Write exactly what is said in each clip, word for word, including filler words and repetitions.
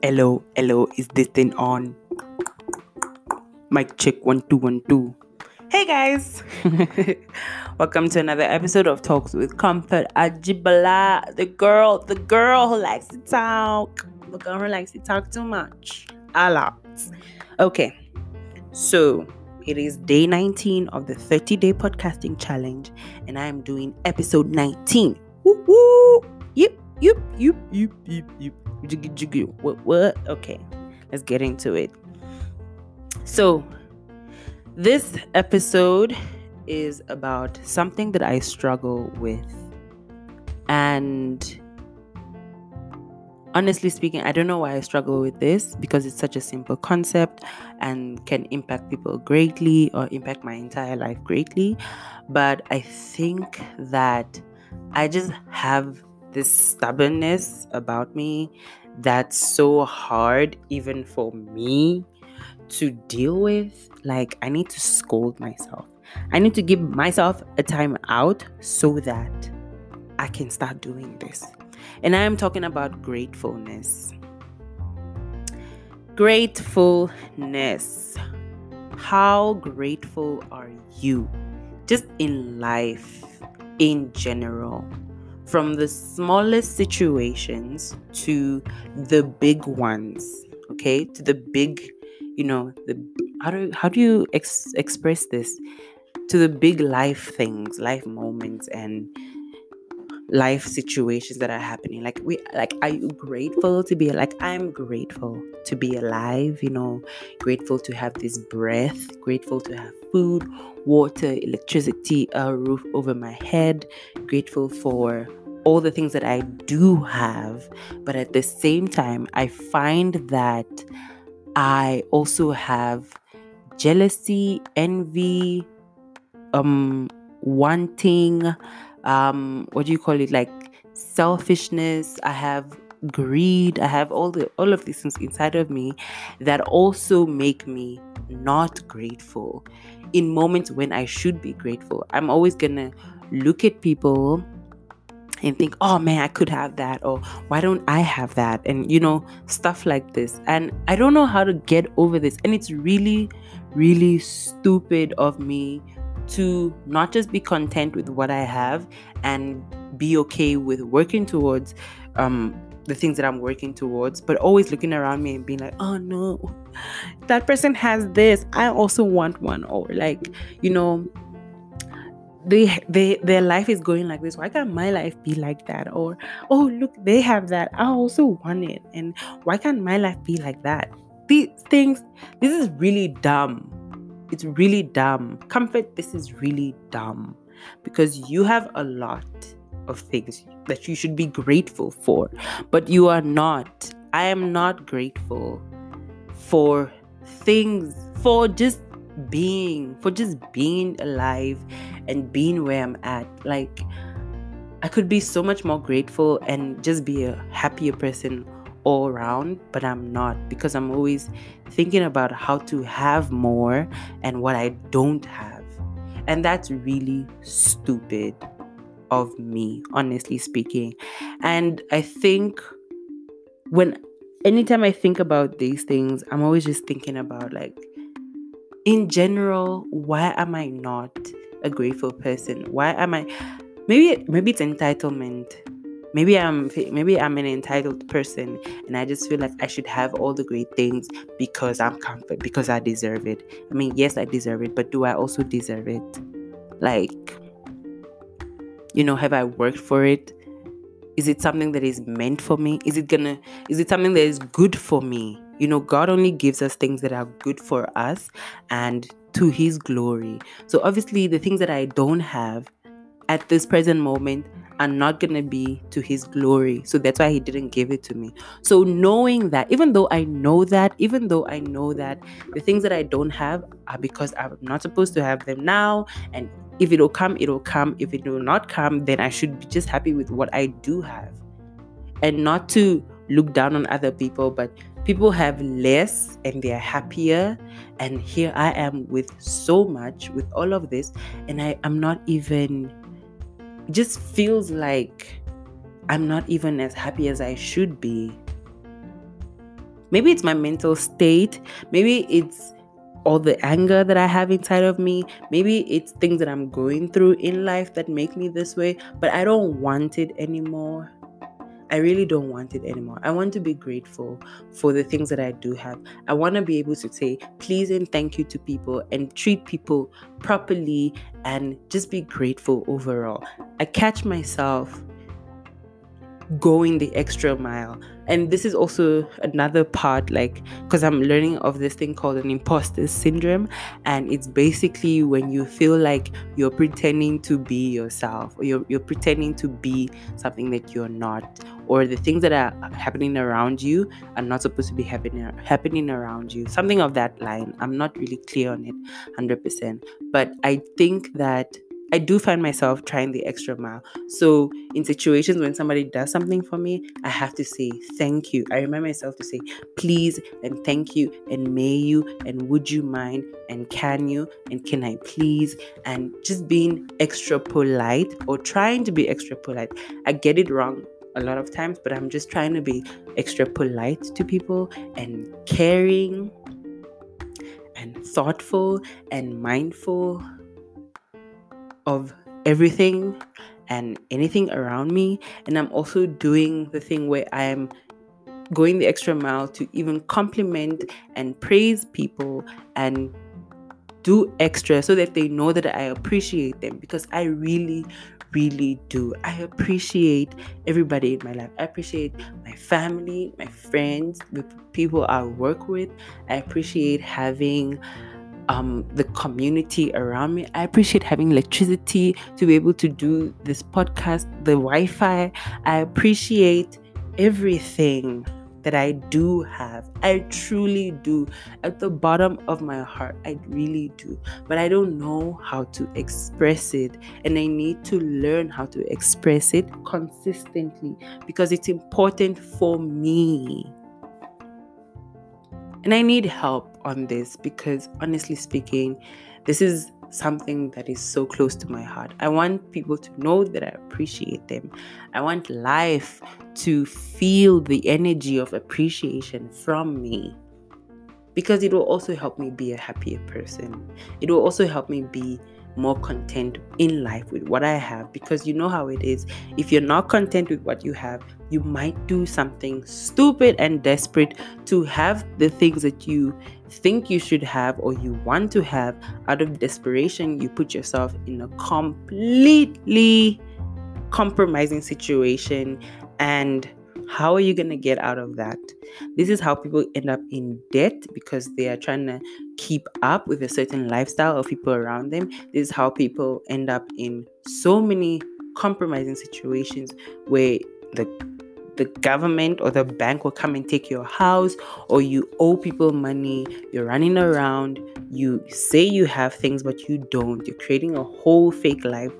Hello, hello, is this thing on? Mic check one two one two. Hey guys! Welcome to another episode of Talks with Comfort Ajibala, the girl, the girl who likes to talk. The girl who likes to talk too much. A lot. Okay. So it is day nineteen of the thirty-day podcasting challenge, and I am doing episode nineteen. Woo woo! Yep, yep, yep, yep, yep, yep. Jiggy, jiggy. What, what? Okay, let's get into it. So, this episode is about something that I struggle with, and honestly speaking, I don't know why I struggle with this, because it's such a simple concept and can impact people greatly or impact my entire life greatly. But I think that I just have this stubbornness about me that's so hard even for me to deal with. Like, I need to scold myself. I need to give myself a time out so that I can start doing this. And I am talking about gratefulness. Gratefulness. How grateful are you? Just in life, in general. From the smallest situations to the big ones. Okay? To the big, you know, the how do, how do you ex- express this? To the big life things, life moments, and life situations that are happening. Like, we like are you grateful to be like I'm grateful to be alive, you know, grateful to have this breath, grateful to have food, water, electricity, a roof over my head, grateful for all the things that I do have. But at the same time, I find that I also have jealousy, envy, um wanting, um what do you call it like selfishness. I have greed. I have all the all of these things inside of me that also make me not grateful in moments when I should be grateful. I'm always gonna look at people and think, oh man, I could have that, or why don't I have that, and you know, stuff like this. And I don't know how to get over this, and it's really really stupid of me to not just be content with what I have and be okay with working towards um, the things that I'm working towards, but always looking around me and being like, oh no, that person has this, I also want one. Or like, you know, they, they, their life is going like this, why can't my life be like that? Or, oh look, they have that, I also want it, and why can't my life be like that? These things, this is really dumb. It's really dumb. Comfort, this is really dumb, because you have a lot of things that you should be grateful for, but you are not. I am not grateful for things, for just being, for just being alive and being where I'm at. Like, I could be so much more grateful and just be a happier person all around, but I'm not, because I'm always thinking about how to have more and what I don't have. And that's really stupid of me, honestly speaking. And I think when anytime I think about these things, I'm always just thinking about, like, in general, why am I not a grateful person? Why am I maybe maybe it's entitlement. Maybe I'm maybe I'm an entitled person, and I just feel like I should have all the great things because I'm comfort, because I deserve it. I mean, yes, I deserve it, but do I also deserve it? Like, you know, have I worked for it? Is it something that is meant for me? Is it gonna, is it something that is good for me? You know, God only gives us things that are good for us and to His glory. So obviously the things that I don't have at this present moment are not going to be to His glory. So that's why He didn't give it to me. So knowing that, even though I know that, even though I know that the things that I don't have are because I'm not supposed to have them now, and if it'll come, it'll come. If it will not come, then I should be just happy with what I do have. And not to look down on other people, but people have less and they're happier. And here I am with so much, with all of this, and I am not even just feels like I'm not even as happy as I should be. Maybe it's my mental state. Maybe it's all the anger that I have inside of me. Maybe it's things that I'm going through in life that make me this way. But I don't want it anymore. I really don't want it anymore. I want to be grateful for the things that I do have. I want to be able to say please and thank you to people and treat people properly and just be grateful overall. I catch myself going the extra mile. And this is also another part, like, because I'm learning of this thing called an imposter syndrome, and it's basically when you feel like you're pretending to be yourself, or you're, you're pretending to be something that you're not, or the things that are happening around you are not supposed to be happening happening around you, something of that line. I'm not really clear on it one hundred percent, but I think that I do find myself trying the extra mile. So in situations when somebody does something for me, I have to say thank you. I remind myself to say please and thank you and may you and would you mind and can you and can I please, and just being extra polite or trying to be extra polite. I get it wrong a lot of times, but I'm just trying to be extra polite to people and caring and thoughtful and mindful of everything and anything around me. And I'm also doing the thing where I am going the extra mile to even compliment and praise people and do extra so that they know that I appreciate them, because I really really do. I appreciate everybody in my life. I appreciate my family, my friends, the people I work with. I appreciate having Um, the community around me. I appreciate having electricity to be able to do this podcast, the Wi-Fi. I appreciate everything that I do have. I truly do. At the bottom of my heart, I really do. But I don't know how to express it, and I need to learn how to express it consistently, because it's important for me. And I need help on this, because honestly speaking, this is something that is so close to my heart. I want people to know that I appreciate them. I want life to feel the energy of appreciation from me, because it will also help me be a happier person. It will also help me be more content in life with what I have, because you know how it is. If you're not content with what you have, you might do something stupid and desperate to have the things that you think you should have or you want to have. Out of desperation, you put yourself in a completely compromising situation. And how are you going to get out of that? This is how people end up in debt, because they are trying to keep up with a certain lifestyle of people around them. This is how people end up in so many compromising situations where the the government or the bank will come and take your house, or you owe people money, you're running around, you say you have things but you don't, you're creating a whole fake life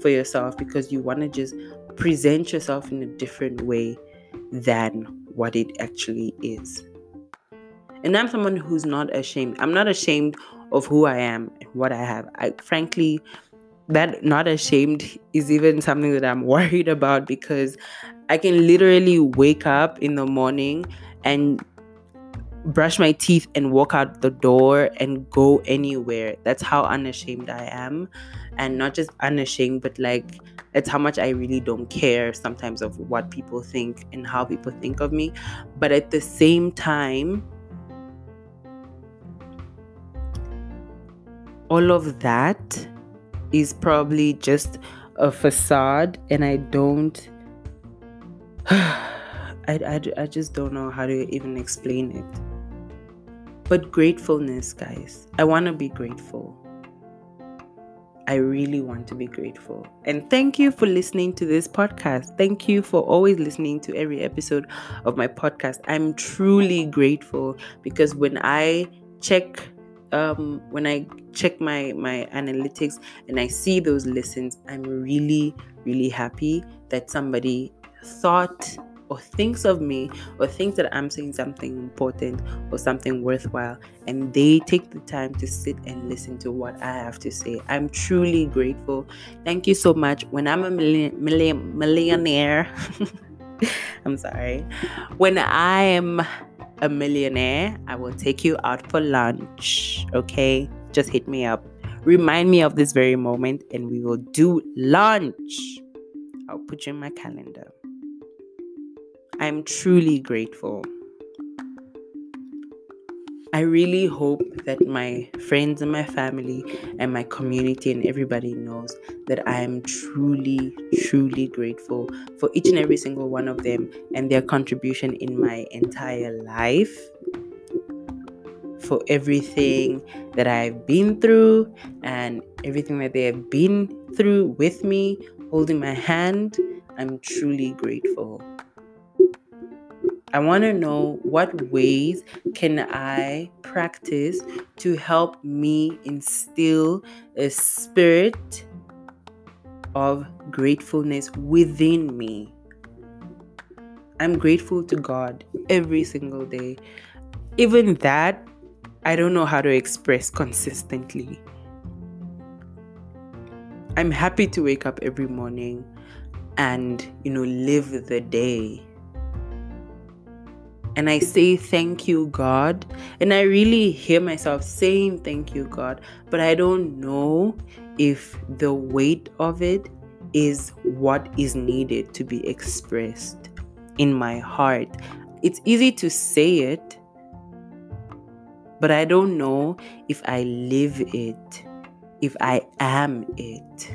for yourself because you want to just present yourself in a different way than what it actually is. And I'm someone who's not ashamed. I'm not ashamed of who I am and what I have. I frankly, that not ashamed is even something that I'm worried about, because I can literally wake up in the morning and brush my teeth and walk out the door and go anywhere. That's how unashamed I am. And not just unashamed, but like, that's how much I really don't care sometimes of what people think and how people think of me. But at the same time, all of that is probably just a facade, and I don't I, I, I just don't know how to even explain it. But gratefulness, guys, I want to be grateful. I really want to be grateful. And thank you for listening to this podcast. Thank you for always listening to every episode of my podcast. I'm truly grateful, because when I check Um, when I check my, my analytics and I see those listens, I'm really, really happy that somebody thought or thinks of me or thinks that I'm saying something important or something worthwhile, and they take the time to sit and listen to what I have to say. I'm truly grateful. Thank you so much. When I'm a million, million, millionaire, I'm sorry. When I am a millionaire, I will take you out for lunch, okay? Just hit me up. Remind me of this very moment and we will do lunch. I'll put you in my calendar. I'm truly grateful. I really hope that my friends and my family and my community and everybody knows that I am truly, truly grateful for each and every single one of them and their contribution in my entire life, for everything that I've been through and everything that they have been through with me, holding my hand. I'm truly grateful. I want to know what ways can I practice to help me instill a spirit of gratefulness within me. I'm grateful to God every single day. Even that, I don't know how to express consistently. I'm happy to wake up every morning and, you know, live the day. And I say, thank you, God. And I really hear myself saying, thank you, God. But I don't know if the weight of it is what is needed to be expressed in my heart. It's easy to say it, but I don't know if I live it, if I am it.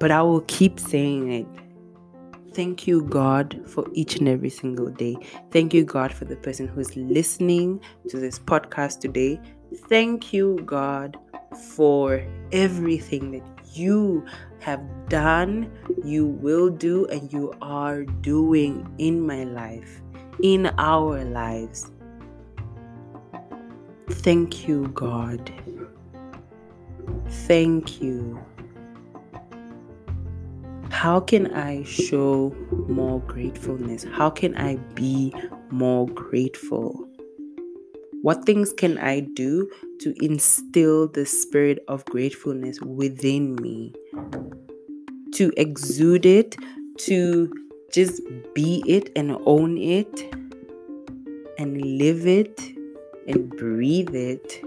But I will keep saying it. Thank you, God, for each and every single day. Thank you, God, for the person who's listening to this podcast today. Thank you, God, for everything that you have done, you will do, and you are doing in my life, in our lives. Thank you, God. Thank you. How can I show more gratefulness? How can I be more grateful? What things can I do to instill the spirit of gratefulness within me? To exude it, to just be it and own it and live it and breathe it,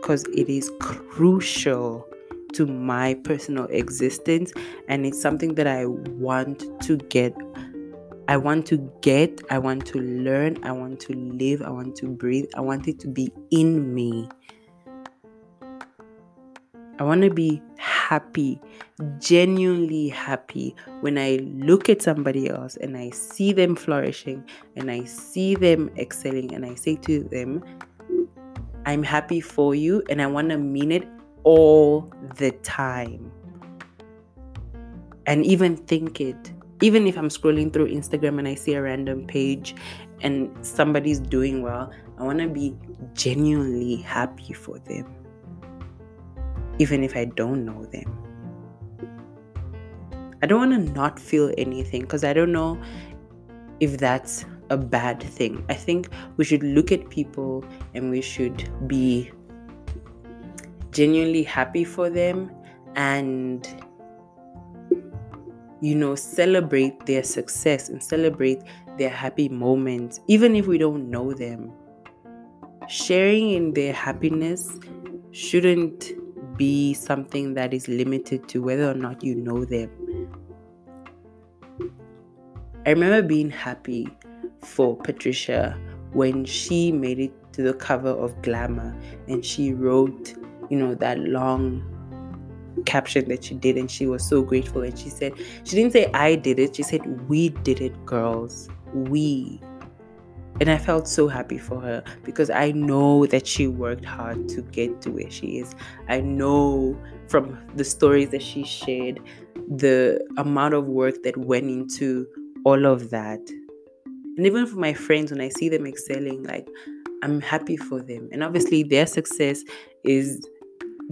because it is crucial to my personal existence, and it's something that I want to get. I want to get, I want to learn, I want to live, I want to breathe, I want it to be in me. I want to be happy, genuinely happy, when I look at somebody else and I see them flourishing and I see them excelling and I say to them, I'm happy for you, and I want to mean it all the time. And even think it. Even if I'm scrolling through Instagram and I see a random page and somebody's doing well, I want to be genuinely happy for them, even if I don't know them. I don't want to not feel anything, because I don't know if that's a bad thing. I think we should look at people and we should be genuinely happy for them and, you know, celebrate their success and celebrate their happy moments, even if we don't know them. Sharing in their happiness shouldn't be something that is limited to whether or not you know them. I remember being happy for Patricia when she made it to the cover of Glamour and she wrote, you know, that long caption that she did, and she was so grateful. And she said, she didn't say I did it, she said we did it, girls, we. And I felt so happy for her, because I know that she worked hard to get to where she is. I know from the stories that she shared, the amount of work that went into all of that. And even for my friends, when I see them excelling, like, I'm happy for them. And obviously their success is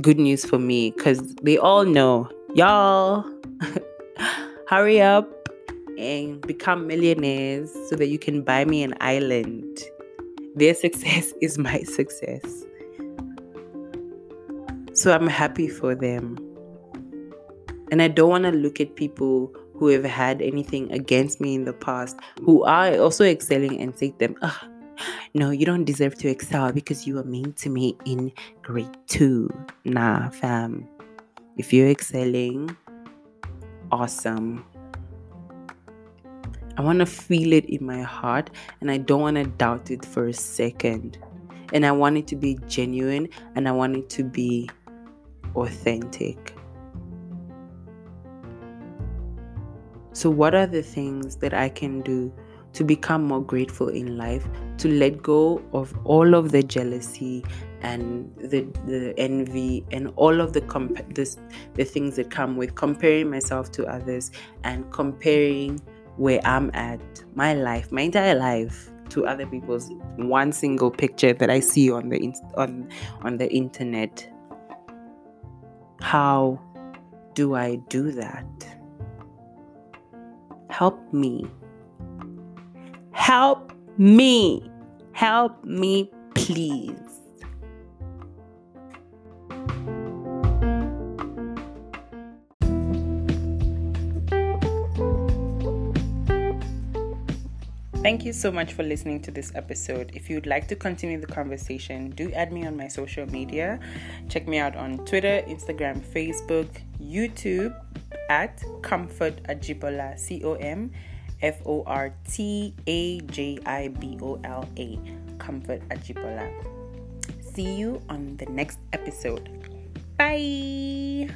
good news for me, because they all know, y'all, hurry up and become millionaires so that you can buy me an island. Their success is my success. So I'm happy for them. And I don't want to look at people who have had anything against me in the past, who are also excelling, and say to them, oh, no, you don't deserve to excel because you were mean to me in grade two. Nah, fam. If you're excelling, awesome. I want to feel it in my heart, and I don't want to doubt it for a second. And I want it to be genuine, and I want it to be authentic. So what are the things that I can do to become more grateful in life, to let go of all of the jealousy and the, the envy and all of the comp- this, the things that come with comparing myself to others and comparing where I'm at, my life, my entire life, to other people's one single picture that I see on the in- on on the internet? How do I do that? Help me. Help me. Help me, please. Thank you so much for listening to this episode. If you'd like to continue the conversation, do add me on my social media. Check me out on Twitter, Instagram, Facebook, YouTube at Comfort Ajibala, C O M F O R T A J I B O L A, Comfort Ajibala. See you on the next episode. Bye!